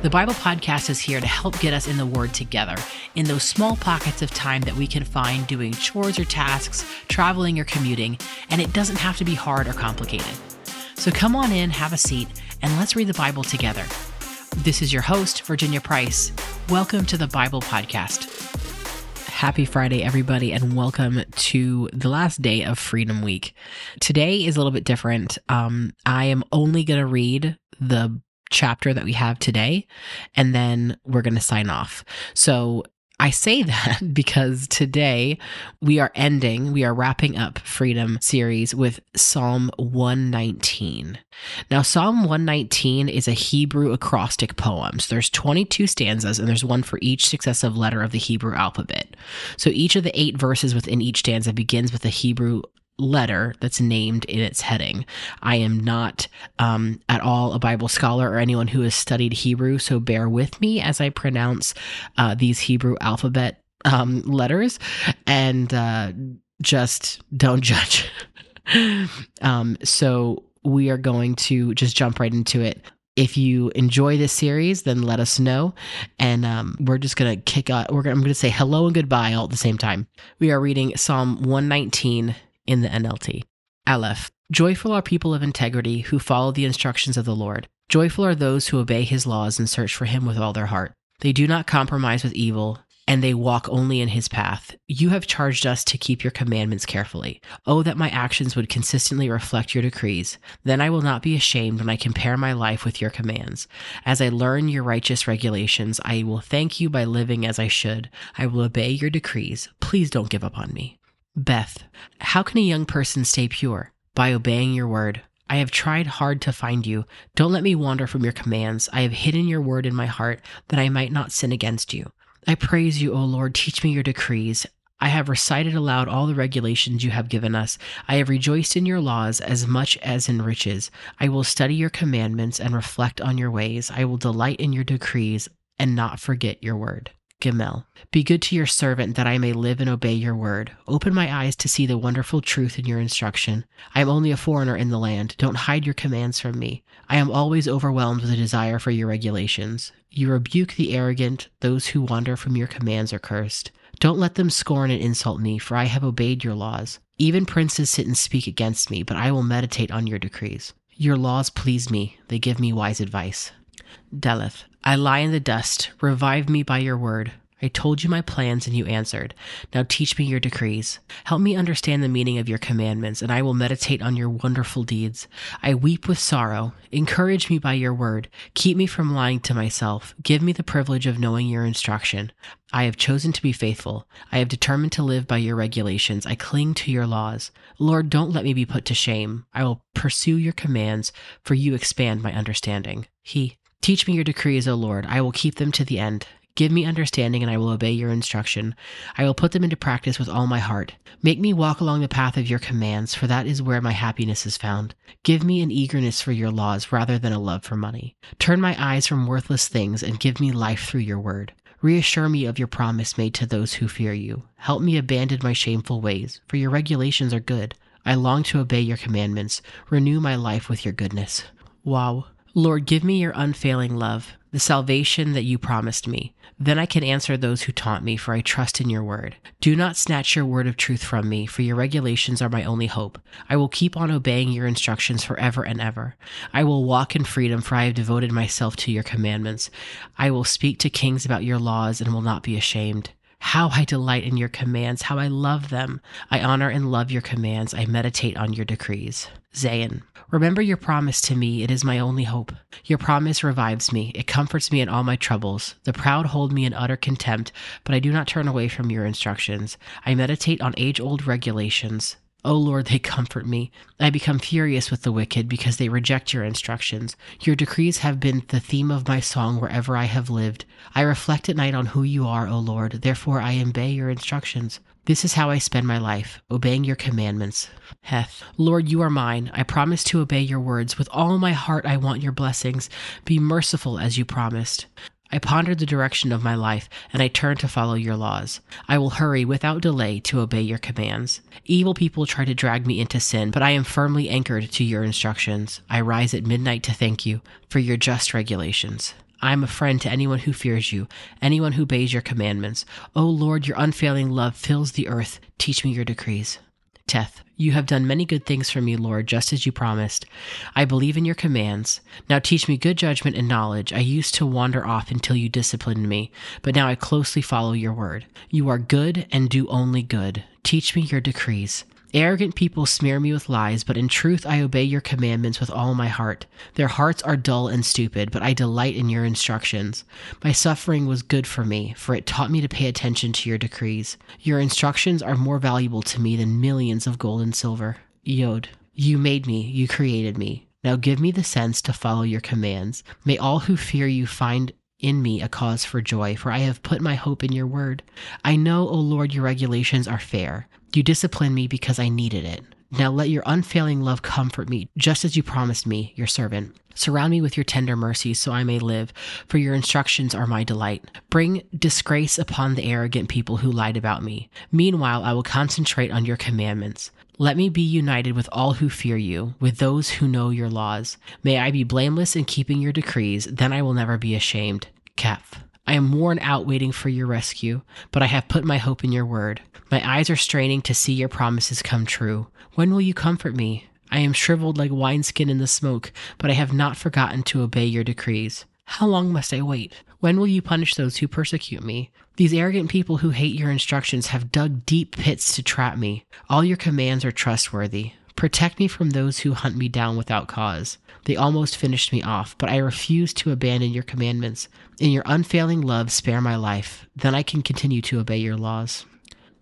The Bible Podcast is here to help get us in the Word together, in those small pockets of time that we can find doing chores or tasks, traveling or commuting, and it doesn't have to be hard or complicated. So come on in, have a seat, and let's read the Bible together. This is your host, Virginia Price. Welcome to the Bible Podcast. Happy Friday, everybody, and welcome to the last day of Freedom Week. Today is a little bit different. I am only going to read the chapter that we have today, and then we're going to sign off. So I say that because today we are wrapping up Freedom series with Psalm 119. Now, Psalm 119 is a Hebrew acrostic poem. So there's 22 stanzas, and there's one for each successive letter of the Hebrew alphabet. So each of the 8 verses within each stanza begins with a Hebrew letter that's named in its heading. I am not at all a Bible scholar or anyone who has studied Hebrew, so bear with me as I pronounce these Hebrew alphabet letters, and just don't judge. So we are going to just jump right into it. If you enjoy this series, then let us know, and we're just going to kick out. I'm going to say hello and goodbye all at the same time. We are reading Psalm 119 in the NLT. Aleph. Joyful are people of integrity who follow the instructions of the Lord. Joyful are those who obey his laws and search for him with all their heart. They do not compromise with evil, and they walk only in his path. You have charged us to keep your commandments carefully. Oh, that my actions would consistently reflect your decrees. Then I will not be ashamed when I compare my life with your commands. As I learn your righteous regulations, I will thank you by living as I should. I will obey your decrees. Please don't give up on me. Beth, how can a young person stay pure? By obeying your word. I have tried hard to find you. Don't let me wander from your commands. I have hidden your word in my heart that I might not sin against you. I praise you, O Lord. Teach me your decrees. I have recited aloud all the regulations you have given us. I have rejoiced in your laws as much as in riches. I will study your commandments and reflect on your ways. I will delight in your decrees and not forget your word. Gimel. Be good to your servant that I may live and obey your word. Open my eyes to see the wonderful truth in your instruction. I am only a foreigner in the land. Don't hide your commands from me. I am always overwhelmed with a desire for your regulations. You rebuke the arrogant. Those who wander from your commands are cursed. Don't let them scorn and insult me, for I have obeyed your laws. Even princes sit and speak against me, but I will meditate on your decrees. Your laws please me. They give me wise advice. Deleth. I lie in the dust. Revive me by your word. I told you my plans and you answered. Now teach me your decrees. Help me understand the meaning of your commandments, and I will meditate on your wonderful deeds. I weep with sorrow. Encourage me by your word. Keep me from lying to myself. Give me the privilege of knowing your instruction. I have chosen to be faithful. I have determined to live by your regulations. I cling to your laws. Lord, don't let me be put to shame. I will pursue your commands, for you expand my understanding. He. Teach me your decrees, O Lord. I will keep them to the end. Give me understanding, and I will obey your instruction. I will put them into practice with all my heart. Make me walk along the path of your commands, for that is where my happiness is found. Give me an eagerness for your laws rather than a love for money. Turn my eyes from worthless things, and give me life through your word. Reassure me of your promise made to those who fear you. Help me abandon my shameful ways, for your regulations are good. I long to obey your commandments. Renew my life with your goodness. Wow. Lord, give me your unfailing love, the salvation that you promised me. Then I can answer those who taunt me, for I trust in your word. Do not snatch your word of truth from me, for your regulations are my only hope. I will keep on obeying your instructions forever and ever. I will walk in freedom, for I have devoted myself to your commandments. I will speak to kings about your laws and will not be ashamed. How I delight in your commands, how I love them. I honor and love your commands. I meditate on your decrees. Zayin. Remember your promise to me. It is my only hope. Your promise revives me. It comforts me in all my troubles. The proud hold me in utter contempt, but I do not turn away from your instructions. I meditate on age-old regulations. O Lord, they comfort me. I become furious with the wicked because they reject your instructions. Your decrees have been the theme of my song wherever I have lived. I reflect at night on who you are, O Lord. Therefore, I obey your instructions. This is how I spend my life, obeying your commandments. Heth. Lord, you are mine. I promise to obey your words. With all my heart, I want your blessings. Be merciful as you promised. I pondered the direction of my life, and I turned to follow your laws. I will hurry without delay to obey your commands. Evil people try to drag me into sin, but I am firmly anchored to your instructions. I rise at midnight to thank you for your just regulations. I am a friend to anyone who fears you, anyone who obeys your commandments. O Lord, your unfailing love fills the earth. Teach me your decrees. Teth, you have done many good things for me, Lord, just as you promised. I believe in your commands. Now teach me good judgment and knowledge. I used to wander off until you disciplined me, but now I closely follow your word. You are good and do only good. Teach me your decrees. Arrogant people smear me with lies, but in truth I obey your commandments with all my heart. Their hearts are dull and stupid, but I delight in your instructions. My suffering was good for me, for it taught me to pay attention to your decrees. Your instructions are more valuable to me than millions of gold and silver. Yod, you made me, you created me. Now give me the sense to follow your commands. May all who fear you find in me a cause for joy, for I have put my hope in your word. I know, O Lord, your regulations are fair. You disciplined me because I needed it. Now let your unfailing love comfort me, just as you promised me, your servant. Surround me with your tender mercies, so I may live, for your instructions are my delight. Bring disgrace upon the arrogant people who lied about me. Meanwhile, I will concentrate on your commandments. Let me be united with all who fear you, with those who know your laws. May I be blameless in keeping your decrees, then I will never be ashamed. Keph, I am worn out waiting for your rescue, but I have put my hope in your word. My eyes are straining to see your promises come true. When will you comfort me? I am shriveled like wineskin in the smoke, but I have not forgotten to obey your decrees. How long must I wait? When will you punish those who persecute me? These arrogant people who hate your instructions have dug deep pits to trap me. All your commands are trustworthy. Protect me from those who hunt me down without cause. They almost finished me off, but I refuse to abandon your commandments. In your unfailing love, spare my life. Then I can continue to obey your laws.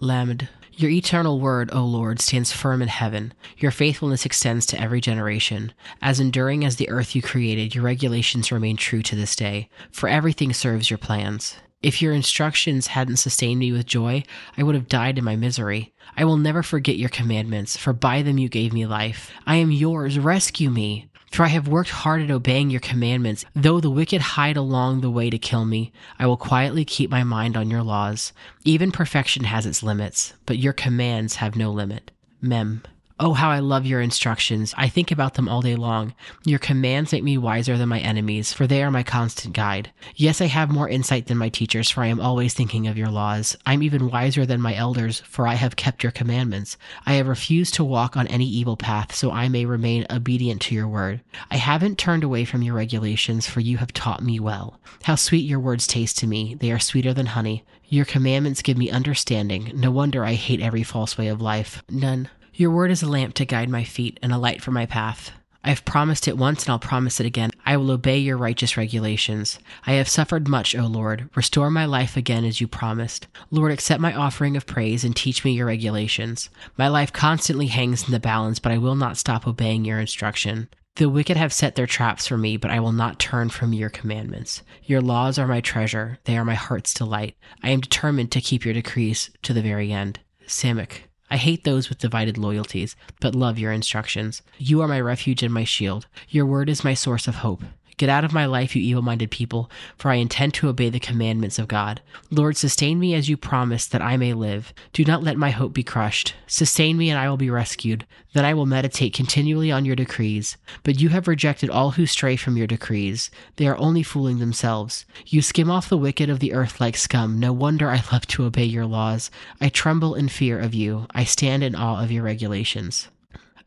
Lamed, your eternal word, O Lord, stands firm in heaven. Your faithfulness extends to every generation. As enduring as the earth you created, your regulations remain true to this day, for everything serves your plans. If your instructions hadn't sustained me with joy, I would have died in my misery. I will never forget your commandments, for by them you gave me life. I am yours, rescue me. For I have worked hard at obeying your commandments. Though the wicked hide along the way to kill me, I will quietly keep my mind on your laws. Even perfection has its limits, but your commands have no limit. Mem. Oh, how I love your instructions. I think about them all day long. Your commands make me wiser than my enemies, for they are my constant guide. Yes, I have more insight than my teachers, for I am always thinking of your laws. I am even wiser than my elders, for I have kept your commandments. I have refused to walk on any evil path, so I may remain obedient to your word. I haven't turned away from your regulations, for you have taught me well. How sweet your words taste to me. They are sweeter than honey. Your commandments give me understanding. No wonder I hate every false way of life. None. Your word is a lamp to guide my feet and a light for my path. I have promised it once and I'll promise it again. I will obey your righteous regulations. I have suffered much, O Lord. Restore my life again as you promised. Lord, accept my offering of praise and teach me your regulations. My life constantly hangs in the balance, but I will not stop obeying your instruction. The wicked have set their traps for me, but I will not turn from your commandments. Your laws are my treasure. They are my heart's delight. I am determined to keep your decrees to the very end. Samech. I hate those with divided loyalties, but love your instructions. You are my refuge and my shield. Your word is my source of hope. Get out of my life, you evil-minded people, for I intend to obey the commandments of God. Lord, sustain me as you promised that I may live. Do not let my hope be crushed. Sustain me and I will be rescued. Then I will meditate continually on your decrees. But you have rejected all who stray from your decrees. They are only fooling themselves. You skim off the wicked of the earth like scum. No wonder I love to obey your laws. I tremble in fear of you. I stand in awe of your regulations.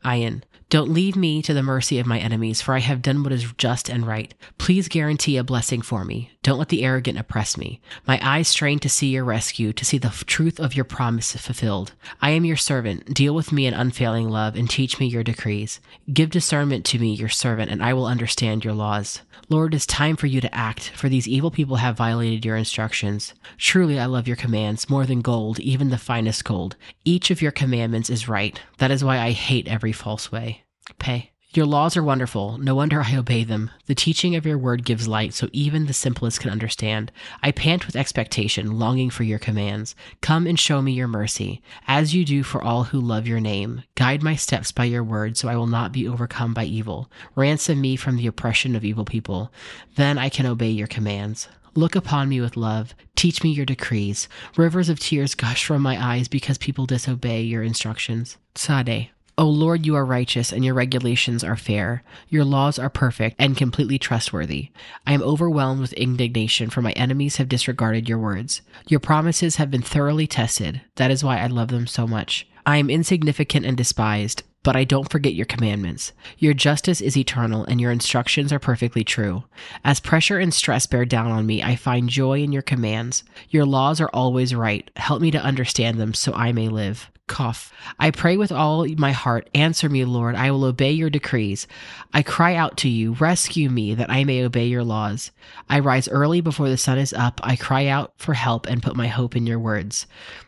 Ayin. Don't leave me to the mercy of my enemies, for I have done what is just and right. Please guarantee a blessing for me. Don't let the arrogant oppress me. My eyes strain to see your rescue, to see the truth of your promise fulfilled. I am your servant. Deal with me in unfailing love, and teach me your decrees. Give discernment to me, your servant, and I will understand your laws. Lord, it is time for you to act, for these evil people have violated your instructions. Truly I love your commands, more than gold, even the finest gold. Each of your commandments is right. That is why I hate every false way. Pay. Your laws are wonderful. No wonder I obey them. The teaching of your word gives light, so even the simplest can understand. I pant with expectation, longing for your commands. Come and show me your mercy, as you do for all who love your name. Guide my steps by your word, so I will not be overcome by evil. Ransom me from the oppression of evil people. Then I can obey your commands. Look upon me with love. Teach me your decrees. Rivers of tears gush from my eyes because people disobey your instructions. Tzadeh. O Lord, you are righteous, and your regulations are fair. Your laws are perfect and completely trustworthy. I am overwhelmed with indignation, for my enemies have disregarded your words. Your promises have been thoroughly tested. That is why I love them so much. I am insignificant and despised, but I don't forget your commandments. Your justice is eternal, and your instructions are perfectly true. As pressure and stress bear down on me, I find joy in your commands. Your laws are always right. Help me to understand them so I may live. Cough. I pray with all my heart. Answer me, Lord. I will obey your decrees. I cry out to you. Rescue me that I may obey your laws. I rise early before the sun is up. I cry out for help and put my hope in your words.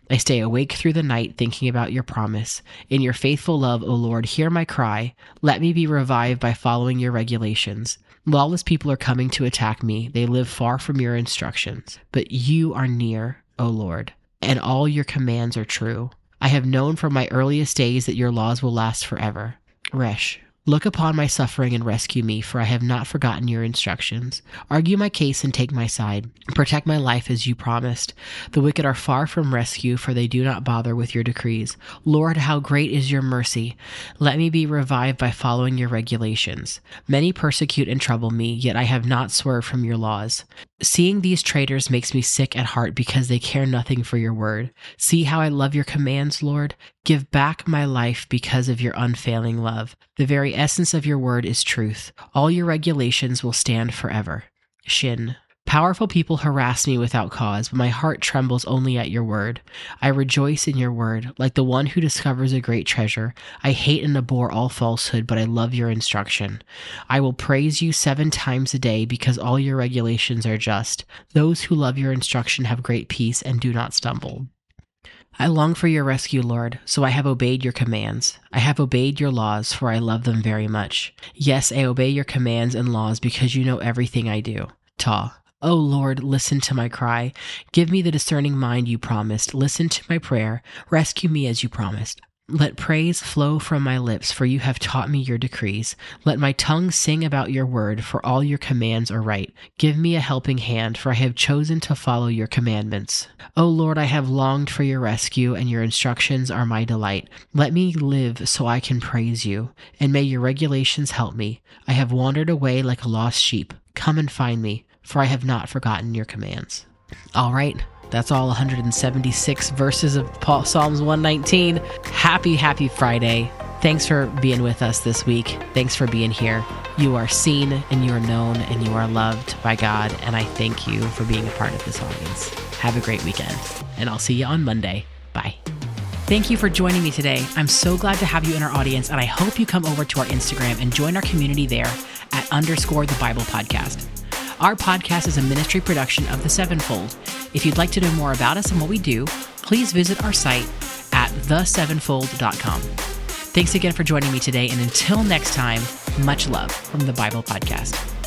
I stay awake through the night thinking about your promise. In your faithful love, O Lord, hear my cry. Let me be revived by following your regulations. Lawless people are coming to attack me. They live far from your instructions. But you are near, O Lord, and all your commands are true. I have known from my earliest days that your laws will last forever. Resh. Look upon my suffering and rescue me, for I have not forgotten your instructions. Argue my case and take my side. Protect my life as you promised. The wicked are far from rescue, for they do not bother with your decrees. Lord, how great is your mercy. Let me be revived by following your regulations. Many persecute and trouble me, yet I have not swerved from your laws. Seeing these traitors makes me sick at heart, because they care nothing for your word. See how I love your commands, Lord. Give back my life because of your unfailing love. The very essence of your word is truth. All your regulations will stand forever. Shin. Powerful people harass me without cause, but my heart trembles only at your word. I rejoice in your word, like the one who discovers a great treasure. I hate and abhor all falsehood, but I love your instruction. I will praise you 7 times a day, because all your regulations are just. Those who love your instruction have great peace and do not stumble. I long for your rescue, Lord, so I have obeyed your commands. I have obeyed your laws, for I love them very much. Yes, I obey your commands and laws, because you know everything I do. Ta. O Lord, listen to my cry. Give me the discerning mind you promised. Listen to my prayer. Rescue me as you promised. Let praise flow from my lips, for you have taught me your decrees. Let my tongue sing about your word, for all your commands are right. Give me a helping hand, for I have chosen to follow your commandments. O Lord, I have longed for your rescue, and your instructions are my delight. Let me live so I can praise you, and may your regulations help me. I have wandered away like a lost sheep. Come and find me, for I have not forgotten your commands. All right, that's all 176 verses of Psalms 119. Happy, happy Friday. Thanks for being with us this week. Thanks for being here. You are seen and you are known and you are loved by God, and I thank you for being a part of this audience. Have a great weekend, and I'll see you on Monday. Bye. Thank you for joining me today. I'm so glad to have you in our audience, and I hope you come over to our Instagram and join our community there at _The Bible Podcast. Our podcast is a ministry production of The Sevenfold. If you'd like to know more about us and what we do, please visit our site at thesevenfold.com. Thanks again for joining me today, and until next time, much love from The Bible Podcast.